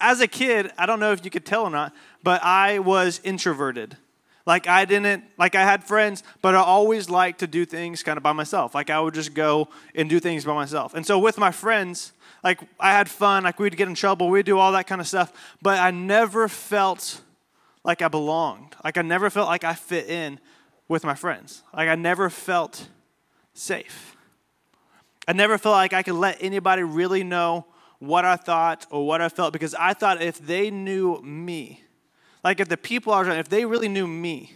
As a kid, I don't know if you could tell or not, but I was introverted. Like I had friends, but I always liked to do things kind of by myself. Like I would just go and do things by myself. And so with my friends, like I had fun, like we'd get in trouble, we'd do all that kind of stuff, but I never felt like I belonged. Like I never felt like I fit in with my friends. Like I never felt safe. I never felt like I could let anybody really know what I thought or what I felt, because I thought if they knew me, like if the people I was around, if they really knew me,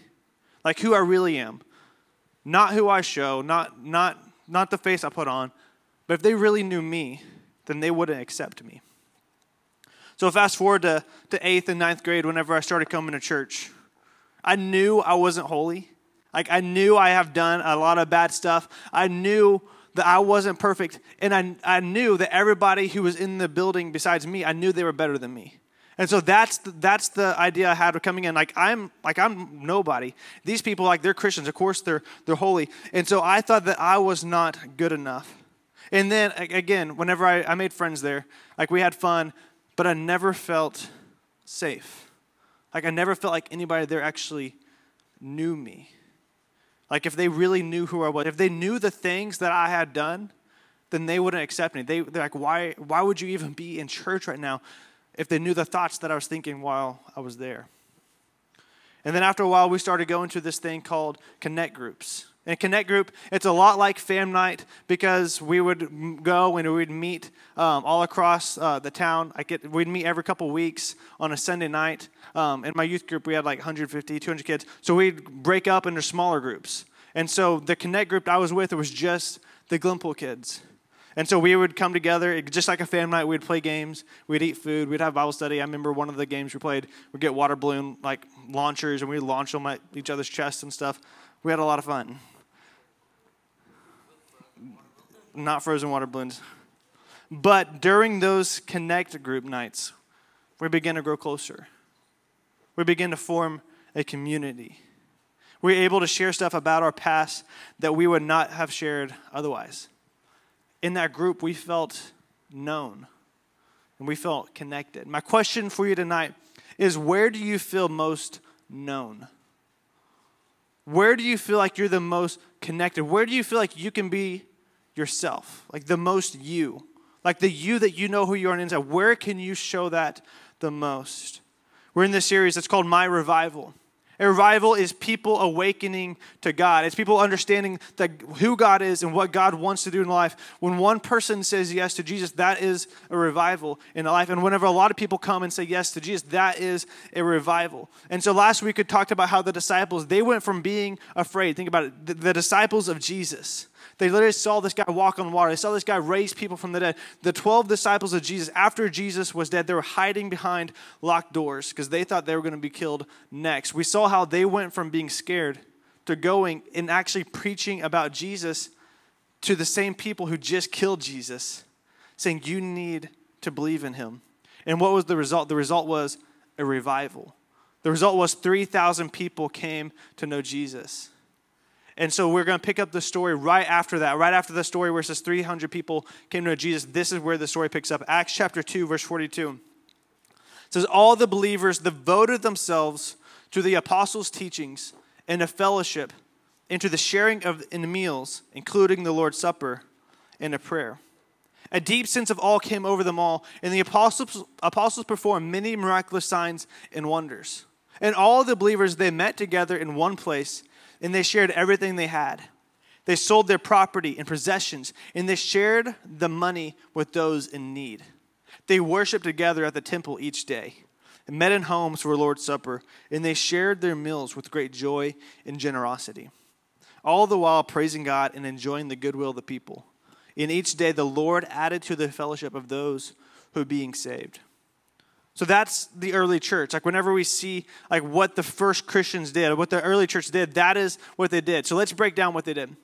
like who I really am, not who I show, not the face I put on, but if they really knew me, then they wouldn't accept me. So fast forward to 8th and 9th grade, whenever I started coming to church, I knew I wasn't holy. Like I knew I have done a lot of bad stuff. I knew that I wasn't perfect, and I knew that everybody who was in the building besides me, I knew they were better than me. And so that's the idea I had of coming in. Like I'm nobody. These people, like, they're Christians. Of course they're holy. And so I thought that I was not good enough. And then again, whenever I made friends there, like we had fun, but I never felt safe. Like I never felt like anybody there actually knew me. Like if they really knew who I was, if they knew the things that I had done, then they wouldn't accept me. They're like, why would you even be in church right now? If they knew the thoughts that I was thinking while I was there. And then after a while, we started going to this thing called Connect Groups. And Connect Group, it's a lot like Fam Night, because we would go and we'd meet all across the town. We'd meet every couple weeks on a Sunday night. In my youth group, we had like 150, 200 kids. So we'd break up into smaller groups. And so the Connect Group I was with, it was just the Glenpool kids. And so we would come together, just like a fam night, we'd play games, we'd eat food, we'd have Bible study. I remember one of the games we played, we'd get water balloon like launchers, and we'd launch them at each other's chests and stuff. We had a lot of fun. Not frozen water balloons. But during those Connect Group nights, we began to grow closer. We began to form a community. We were able to share stuff about our past that we would not have shared otherwise. In that group, we felt known and we felt connected. My question for you tonight is, where do you feel most known? Where do you feel like you're the most connected? Where do you feel like you can be yourself? Like the most you. Like the you that you know who you are on the inside. Where can you show that the most? We're in this series that's called My Revival. A revival is people awakening to God. It's people understanding that who God is and what God wants to do in life. When one person says yes to Jesus, that is a revival in life. And whenever a lot of people come and say yes to Jesus, that is a revival. And so last week we talked about how the disciples, they went from being afraid. Think about it. The disciples of Jesus. They literally saw this guy walk on water. They saw this guy raise people from the dead. The 12 disciples of Jesus, after Jesus was dead, they were hiding behind locked doors because they thought they were going to be killed next. We saw how they went from being scared to going and actually preaching about Jesus to the same people who just killed Jesus, saying, you need to believe in him. And what was the result? The result was a revival. The result was 3,000 people came to know Jesus. And so we're going to pick up the story right after that, right after the story where it says 300 people came to know Jesus. This is where the story picks up. Acts chapter 2, verse 42. It says, all the believers devoted themselves to the apostles' teachings and to fellowship, and to the sharing of in meals, including the Lord's Supper and a prayer. A deep sense of awe came over them all, and the apostles performed many miraculous signs and wonders. And all the believers, they met together in one place, and they shared everything they had. They sold their property and possessions, and they shared the money with those in need. They worshiped together at the temple each day, and met in homes for Lord's Supper, and they shared their meals with great joy and generosity, all the while praising God and enjoying the goodwill of the people. And each day the Lord added to the fellowship of those who are being saved. So that's the early church. Like whenever we see like what the first Christians did, what the early church did, that is what they did. So let's break down what they did.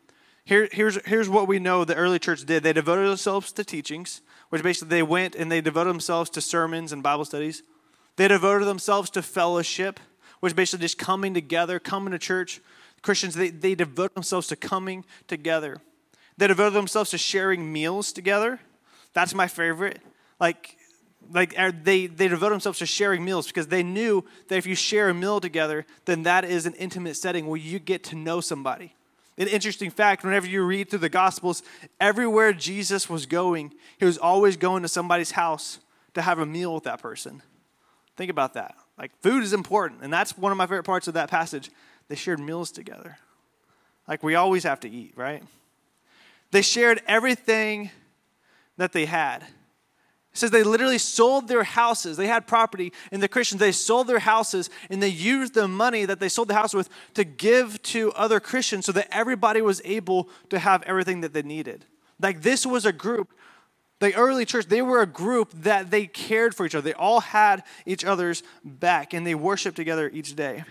Here's what we know the early church did. They devoted themselves to teachings, which basically they went and they devoted themselves to sermons and Bible studies. They devoted themselves to fellowship, which basically just coming together, coming to church. Christians, they devoted themselves to coming together. They devoted themselves to sharing meals together. That's my favorite. Like Like they devote themselves to sharing meals because they knew that if you share a meal together, then that is an intimate setting where you get to know somebody. An interesting fact, whenever you read through the Gospels, everywhere Jesus was going, he was always going to somebody's house to have a meal with that person. Think about that. Like, food is important, and that's one of my favorite parts of that passage. They shared meals together. Like, we always have to eat, right? They shared everything that they had. It says they literally sold their houses. They had property, and the Christians, they sold their houses, and they used the money that they sold the house with to give to other Christians so that everybody was able to have everything that they needed. Like, this was a group. The early church, they were a group that they cared for each other. They all had each other's back, and they worshiped together each day.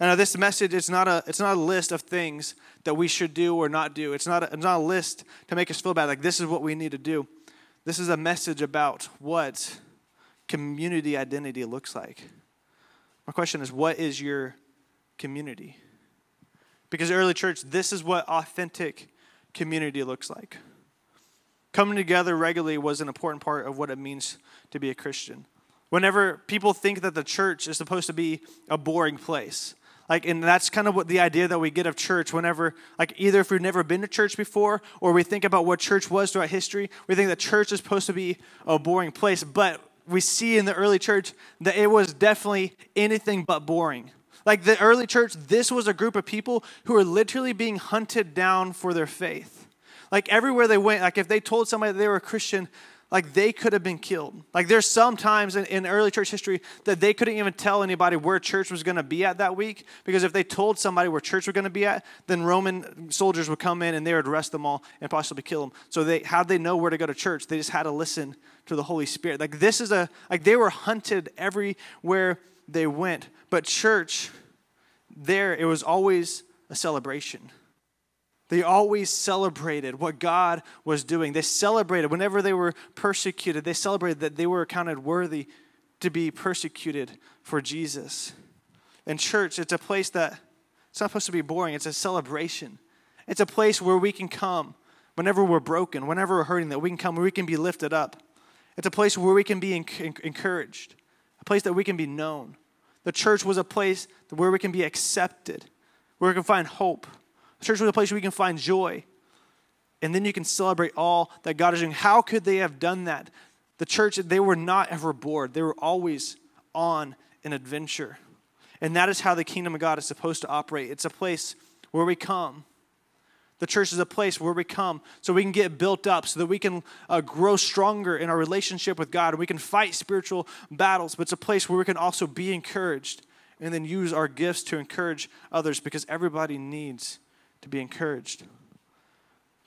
And this message, it's not a list of things that we should do or not do. It's not a list to make us feel bad, like this is what we need to do. This is a message about what community identity looks like. My question is, what is your community? Because early church, this is what authentic community looks like. Coming together regularly was an important part of what it means to be a Christian. Whenever people think that the church is supposed to be a boring place, like, and that's kind of what the idea that we get of church whenever, like, either if we've never been to church before or we think about what church was throughout history, we think that church is supposed to be a boring place. But we see in the early church that it was definitely anything but boring. Like, the early church, this was a group of people who were literally being hunted down for their faith. Like, everywhere they went, like, if they told somebody that they were a Christian, like, they could have been killed. Like, there's some times in early church history that they couldn't even tell anybody where church was going to be at that week, because if they told somebody where church was going to be at, then Roman soldiers would come in and they would arrest them all and possibly kill them. So how'd they know where to go to church? They just had to listen to the Holy Spirit. Like, they were hunted everywhere they went. But church, it was always a celebration. They always celebrated what God was doing. They celebrated whenever they were persecuted. They celebrated that they were accounted worthy to be persecuted for Jesus. And church, it's a place that it's not supposed to be boring. It's a celebration. It's a place where we can come whenever we're broken, whenever we're hurting, that we can come where we can be lifted up. It's a place where we can be encouraged, a place that we can be known. The church was a place where we can be accepted, where we can find hope. Church was a place where we can find joy. And then you can celebrate all that God is doing. How could they have done that? The church, they were not ever bored. They were always on an adventure. And that is how the kingdom of God is supposed to operate. It's a place where we come. The church is a place where we come so we can get built up, so that we can grow stronger in our relationship with God. We can fight spiritual battles, but it's a place where we can also be encouraged and then use our gifts to encourage others, because everybody needs to be encouraged.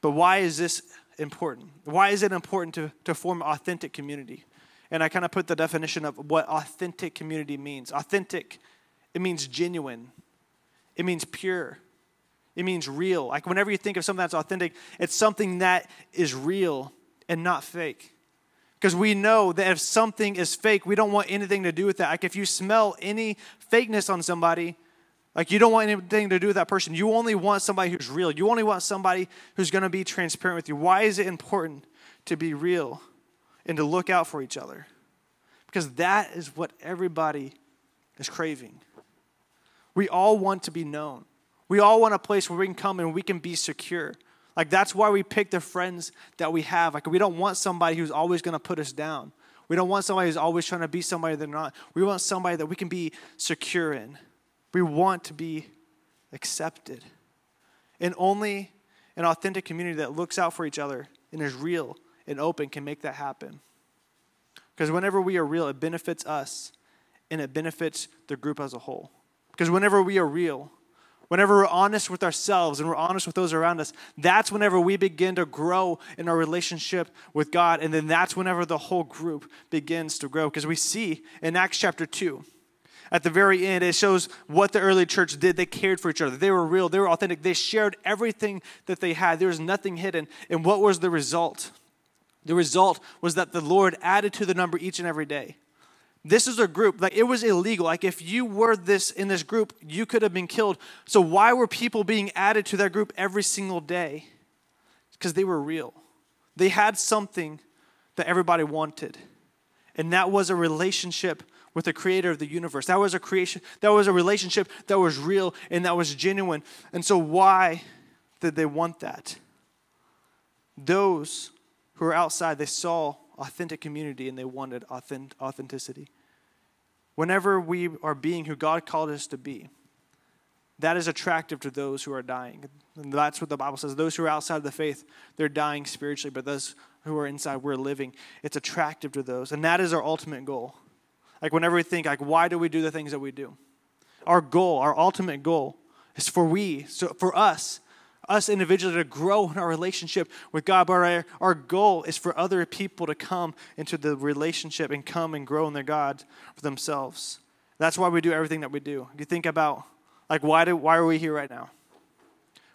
But why is this important? Why is it important to form authentic community? And I kind of put the definition of what authentic community means. Authentic, it means genuine. It means pure. It means real. Like, whenever you think of something that's authentic, it's something that is real and not fake. Because we know that if something is fake, we don't want anything to do with that. Like, if you smell any fakeness on somebody, like, you don't want anything to do with that person. You only want somebody who's real. You only want somebody who's going to be transparent with you. Why is it important to be real and to look out for each other? Because that is what everybody is craving. We all want to be known. We all want a place where we can come and we can be secure. Like, that's why we pick the friends that we have. Like, we don't want somebody who's always going to put us down. We don't want somebody who's always trying to be somebody they're not. We want somebody that we can be secure in. We want to be accepted. And only an authentic community that looks out for each other and is real and open can make that happen. Because whenever we are real, it benefits us and it benefits the group as a whole. Because whenever we are real, whenever we're honest with ourselves and we're honest with those around us, that's whenever we begin to grow in our relationship with God. And then that's whenever the whole group begins to grow. Because we see in Acts chapter 2, at the very end, it shows what the early church did. They cared for each other. They were real. They were authentic. They shared everything that they had. There was nothing hidden. And what was the result? The result was that the Lord added to the number each and every day. This is a group, like, it was illegal. Like, if you were in this group, you could have been killed. So why were people being added to that group every single day? Because they were real. They had something that everybody wanted. And that was a relationship with the creator of the universe. That was a creation, that was a relationship that was real and that was genuine. And so why did they want that? Those who were outside, they saw authentic community and they wanted authenticity. Whenever we are being who God called us to be, that is attractive to those who are dying. And that's what the Bible says. Those who are outside of the faith, they're dying spiritually, but those who are inside, we're living. It's attractive to those. And that is our ultimate goal. Like whenever we think, like, why do we do the things that we do? Our goal, our ultimate goal is for us individually to grow in our relationship with God. But our goal is for other people to come into the relationship and come and grow in their God for themselves. That's why we do everything that we do. You think about, like, why are we here right now?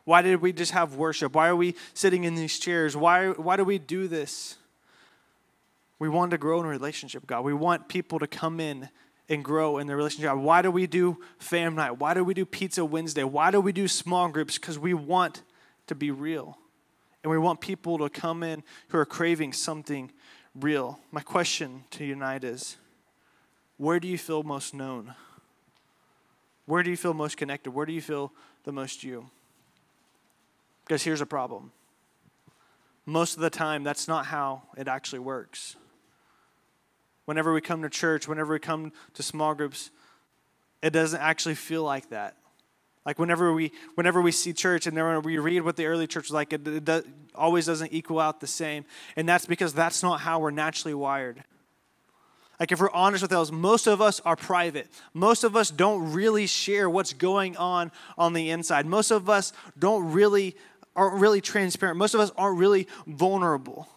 Why did we just have worship? Why are we sitting in these chairs? Why do we do this? We want to grow in a relationship with God. We want people to come in and grow in their relationship. Why do we do fam night? Why do we do Pizza Wednesday? Why do we do small groups? Because we want to be real. And we want people to come in who are craving something real. My question to you tonight is, where do you feel most known? Where do you feel most connected? Where do you feel the most you? Because here's a problem. Most of the time, that's not how it actually works. Whenever we come to church, whenever we come to small groups, it doesn't actually feel like that. Like whenever we see church and then we read what the early church was like, it always doesn't equal out the same. And that's because that's not how we're naturally wired. Like if we're honest with ourselves, most of us are private. Most of us don't really share what's going on the inside. Most of us aren't really transparent. Most of us aren't really vulnerable.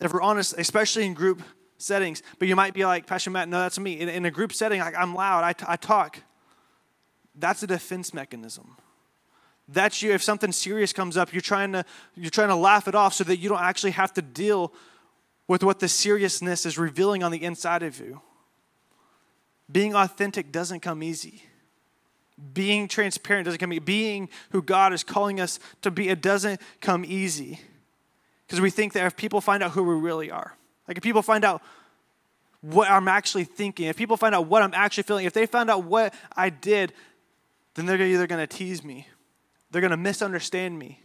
If we're honest, especially in group settings, but you might be like, Pastor Matt, no, that's me. In a group setting, I'm loud, I talk. That's a defense mechanism. That's you. If something serious comes up, you're trying to laugh it off so that you don't actually have to deal with what the seriousness is revealing on the inside of you. Being authentic doesn't come easy. Being transparent doesn't come easy. Being who God is calling us to be, it doesn't come easy. Because we think that if people find out who we really are, like if people find out what I'm actually thinking, if people find out what I'm actually feeling, if they found out what I did, then they're either going to tease me, they're going to misunderstand me,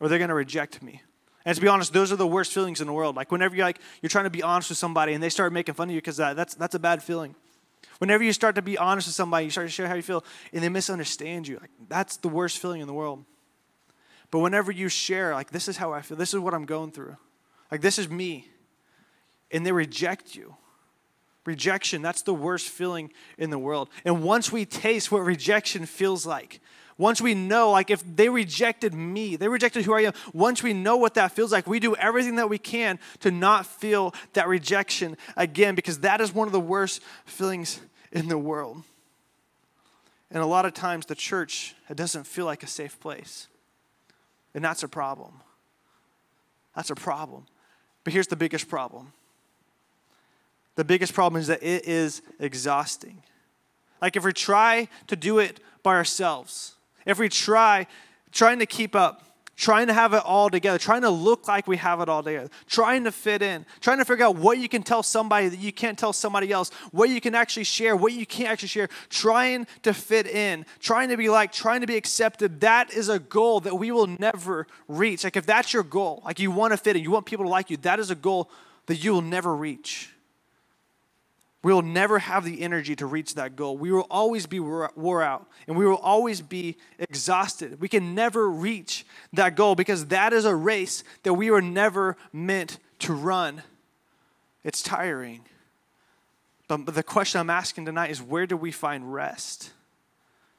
or they're going to reject me. And to be honest, those are the worst feelings in the world. Like whenever you're trying to be honest with somebody and they start making fun of you, because that's a bad feeling. Whenever you start to be honest with somebody, you start to share how you feel and they misunderstand you. Like that's the worst feeling in the world. But whenever you share, like this is how I feel, this is what I'm going through, like this is me, and they reject you. Rejection, that's the worst feeling in the world. And once we taste what rejection feels like, once we know, like if they rejected me, they rejected who I am, once we know what that feels like, we do everything that we can to not feel that rejection again, because that is one of the worst feelings in the world. And a lot of times the church, it doesn't feel like a safe place. And that's a problem. That's a problem. But here's the biggest problem. The biggest problem is that it is exhausting. Like if we try to do it by ourselves, if we trying to keep up, trying to have it all together, trying to look like we have it all together, trying to fit in, trying to figure out what you can tell somebody that you can't tell somebody else, what you can actually share, what you can't actually share, trying to fit in, trying to be liked, trying to be accepted, that is a goal that we will never reach. Like if that's your goal, like you want to fit in, you want people to like you, that is a goal that you will never reach. We will never have the energy to reach that goal. We will always be wore out, and we will always be exhausted. We can never reach that goal because that is a race that we were never meant to run. It's tiring. But the question I'm asking tonight is, where do we find rest?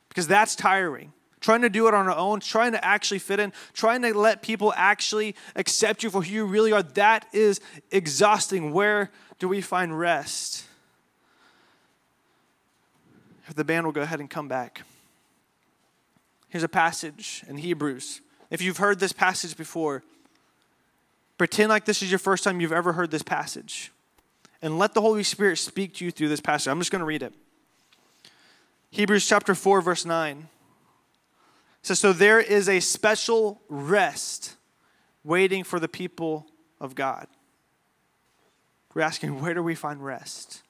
Because that's tiring. Trying to do it on our own, trying to actually fit in, trying to let people actually accept you for who you really are, that is exhausting. Where do we find rest? The band will go ahead and come back. Here's a passage in Hebrews. If you've heard this passage before, pretend like this is your first time you've ever heard this passage. And let the Holy Spirit speak to you through this passage. I'm just going to read it. Hebrews chapter 4, verse 9. It says, so there is a special rest waiting for the people of God. We're asking, where do we find rest?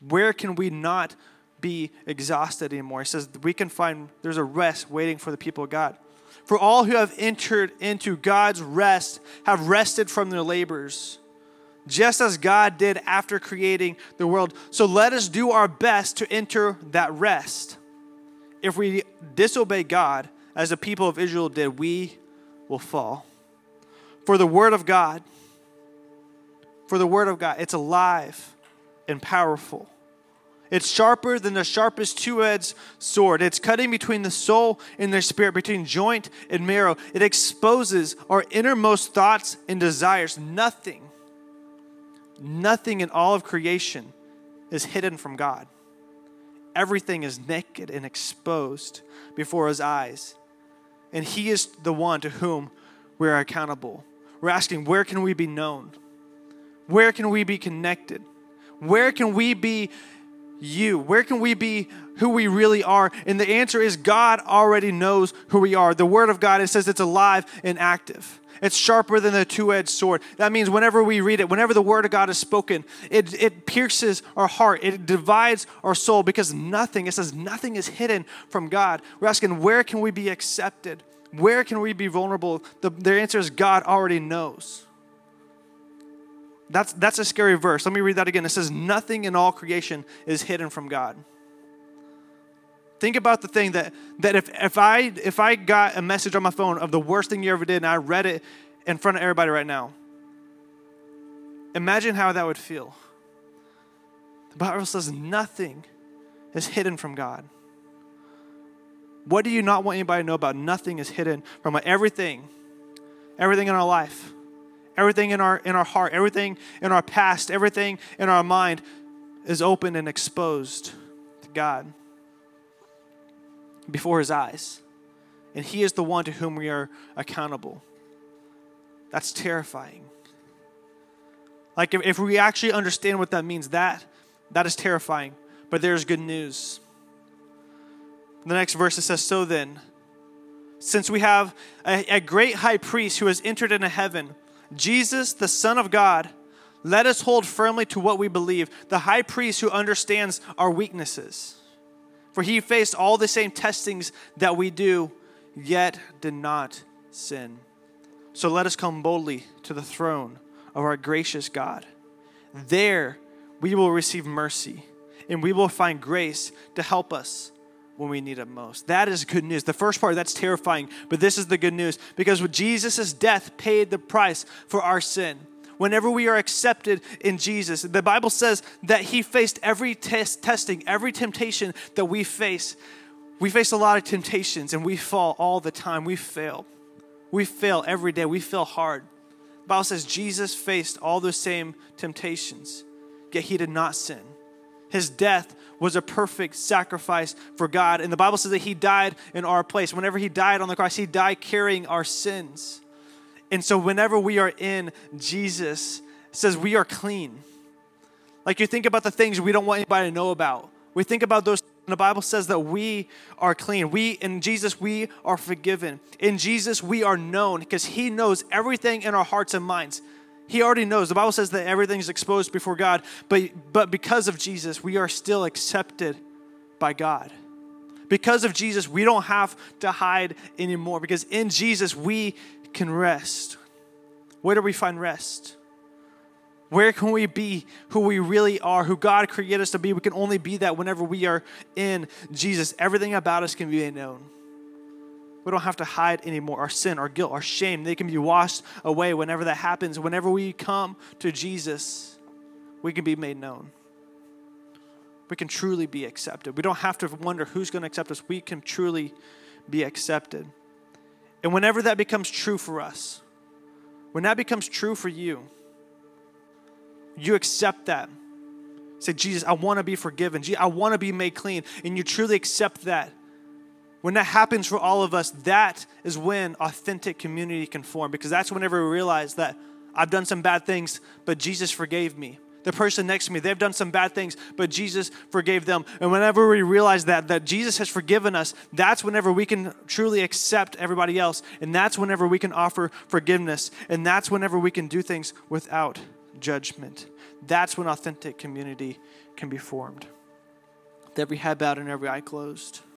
Where can we not be exhausted anymore? He says we can find, there's a rest waiting for the people of God. For all who have entered into God's rest have rested from their labors, just as God did after creating the world. So let us do our best to enter that rest. If we disobey God, as the people of Israel did, we will fall. For the word of God, it's alive and powerful. It's sharper than the sharpest two-edged sword. It's cutting between the soul and the spirit, between joint and marrow. It exposes our innermost thoughts and desires. Nothing in all of creation is hidden from God. Everything is naked and exposed before his eyes. And he is the one to whom we are accountable. We're asking, where can we be known? Where can we be connected? Where can we be you? Where can we be who we really are? And the answer is God already knows who we are. The word of God, it says it's alive and active. It's sharper than a two-edged sword. That means whenever we read it, whenever the word of God is spoken, it pierces our heart. It divides our soul because nothing, it says nothing is hidden from God. We're asking, where can we be accepted? Where can we be vulnerable? The answer is God already knows. That's a scary verse. Let me read that again. It says, nothing in all creation is hidden from God. Think about the thing that if I got a message on my phone of the worst thing you ever did and I read it in front of everybody right now, imagine how that would feel. The Bible says nothing is hidden from God. What do you not want anybody to know about? Nothing is hidden from God. Everything in our life. Everything in our heart, everything in our past, everything in our mind is open and exposed to God before his eyes. And he is the one to whom we are accountable. That's terrifying. Like if we actually understand what that means, that is terrifying. But there's good news. The next verse, it says, so then, since we have a great high priest who has entered into heaven, Jesus, the Son of God, let us hold firmly to what we believe, the high priest who understands our weaknesses. For he faced all the same testings that we do, yet did not sin. So let us come boldly to the throne of our gracious God. There we will receive mercy, and we will find grace to help us when we need it most. That is good news. The first part, that's terrifying, but this is the good news, because Jesus' death paid the price for our sin. Whenever we are accepted in Jesus, the Bible says that he faced every testing, every temptation that we face. We face a lot of temptations and we fall all the time. We fail. We fail every day. We fail hard. The Bible says Jesus faced all those same temptations, yet he did not sin. His death was a perfect sacrifice for God. And the Bible says that he died in our place. Whenever he died on the cross, he died carrying our sins. And so whenever we are in Jesus, it says we are clean. Like you think about the things we don't want anybody to know about. We think about those, and the Bible says that we are clean. In Jesus, we are forgiven. In Jesus, we are known because he knows everything in our hearts and minds. He already knows. The Bible says that everything's exposed before God, but because of Jesus, we are still accepted by God. Because of Jesus, we don't have to hide anymore, because in Jesus, we can rest. Where do we find rest? Where can we be who we really are, who God created us to be? We can only be that whenever we are in Jesus. Everything about us can be known. We don't have to hide anymore. Our sin, our guilt, our shame, they can be washed away whenever that happens. Whenever we come to Jesus, we can be made known. We can truly be accepted. We don't have to wonder who's going to accept us. We can truly be accepted. And whenever that becomes true for us, when that becomes true for you, you accept that. Say, Jesus, I want to be forgiven. I want to be made clean. And you truly accept that. When that happens for all of us, that is when authentic community can form, because that's whenever we realize that I've done some bad things, but Jesus forgave me. The person next to me, they've done some bad things, but Jesus forgave them. And whenever we realize that Jesus has forgiven us, that's whenever we can truly accept everybody else. And that's whenever we can offer forgiveness. And that's whenever we can do things without judgment. That's when authentic community can be formed. With every head bowed and every eye closed.